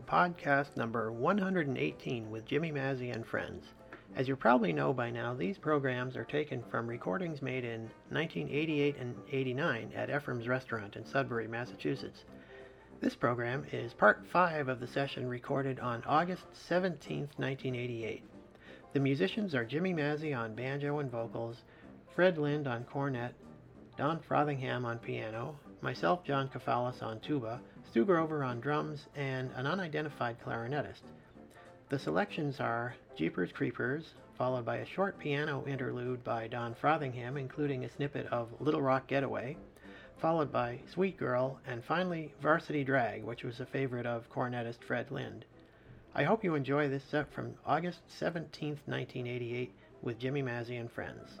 to podcast number 118 with Jimmy Mazzy and Friends. As you probably know by now, these programs are taken from recordings made in 1988 and 89 at Ephraim's Restaurant in Sudbury, Massachusetts. This program is part 5 of the session recorded on August 17, 1988. The musicians are Jimmy Mazzy on banjo and vocals, Fred Lind on cornet, Don Frothingham on piano, myself, John Kafalas, on tuba, Stu Grover on drums, and an unidentified clarinetist. The selections are Jeepers Creepers, followed by a short piano interlude by Don Frothingham, including a snippet of Little Rock Getaway, followed by Sweet Girl, and finally Varsity Drag, which was a favorite of cornetist Fred Lind. I hope you enjoy this set from August 17, 1988 with Jimmy Mazzy and Friends.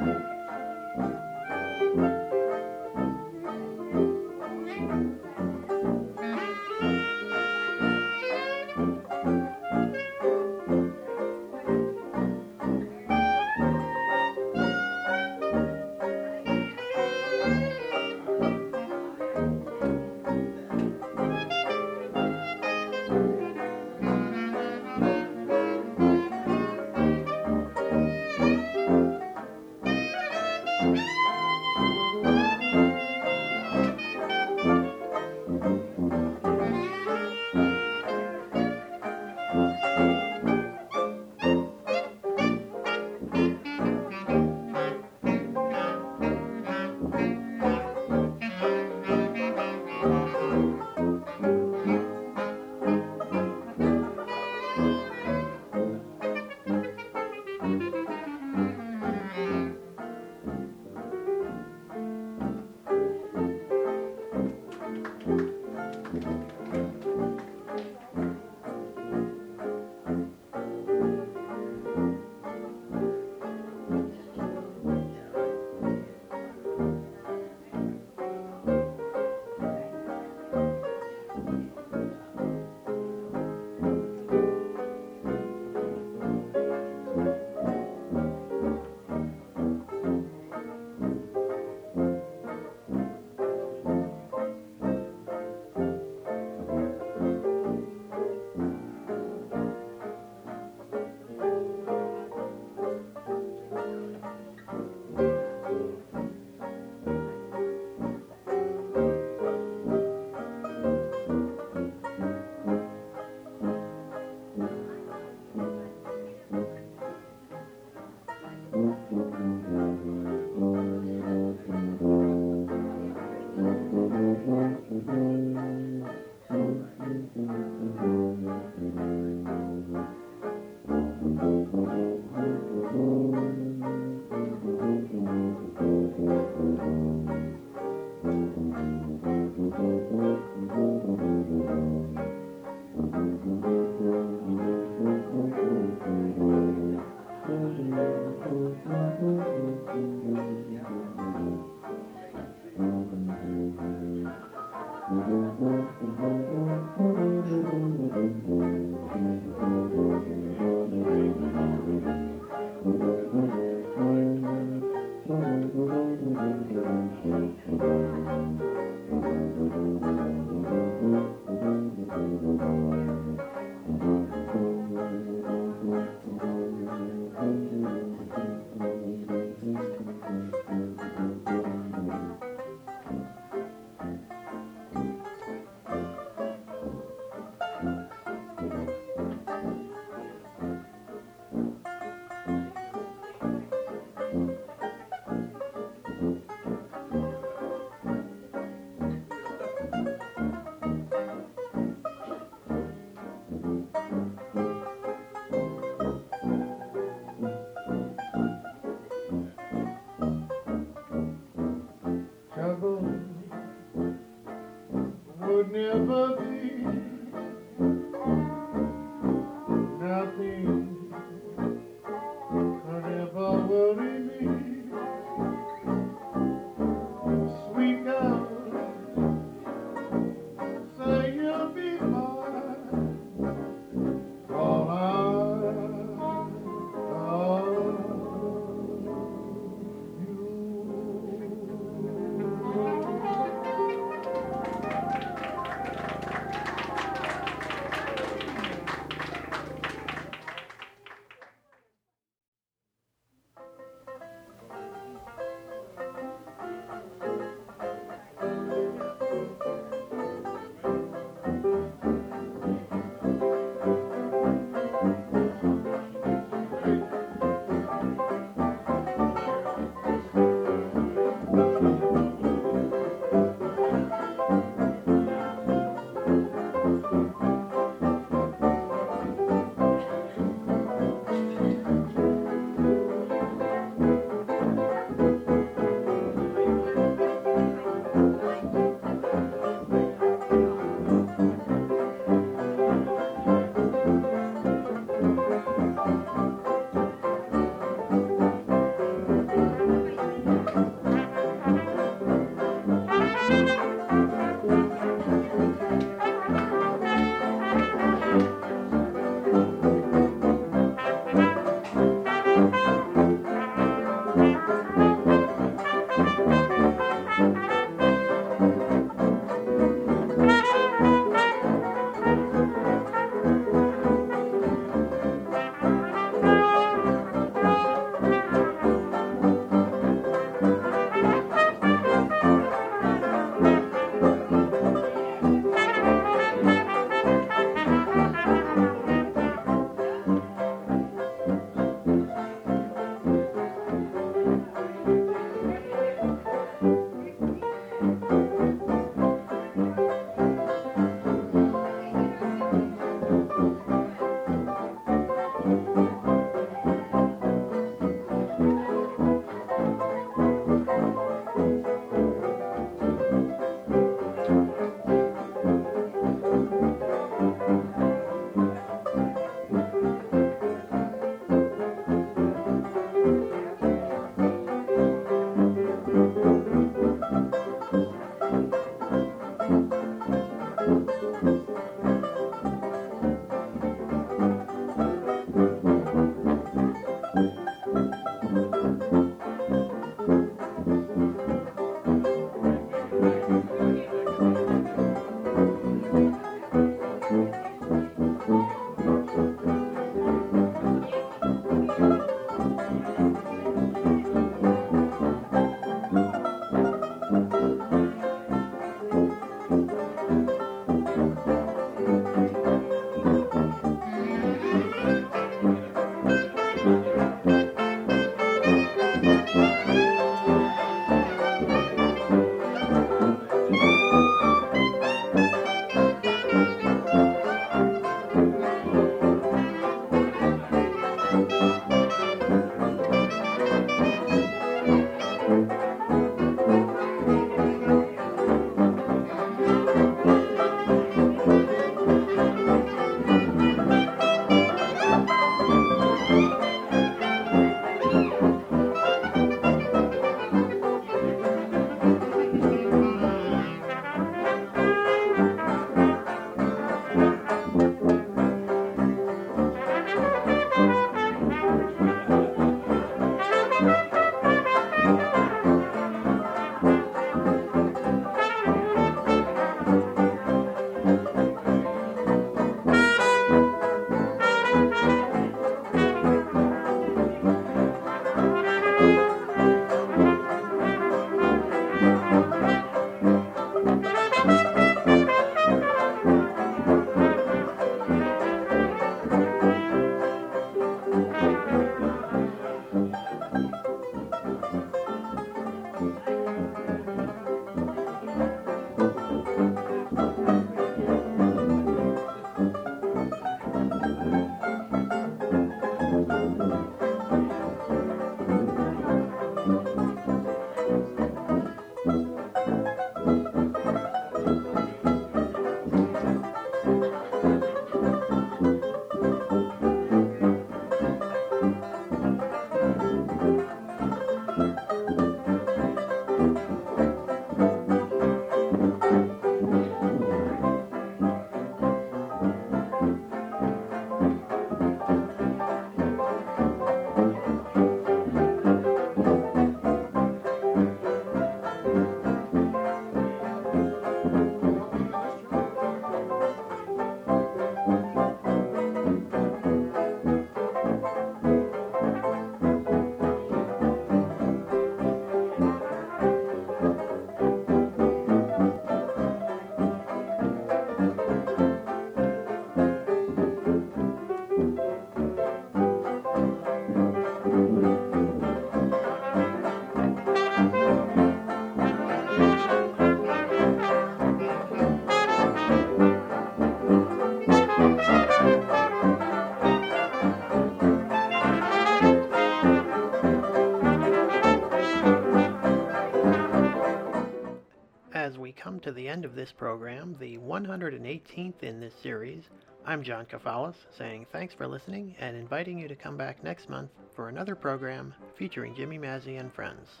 As we come to the end of this program, the 118th in this series, I'm John Kafalas, saying thanks for listening and inviting you to come back next month for another program featuring Jimmy Mazzy and friends.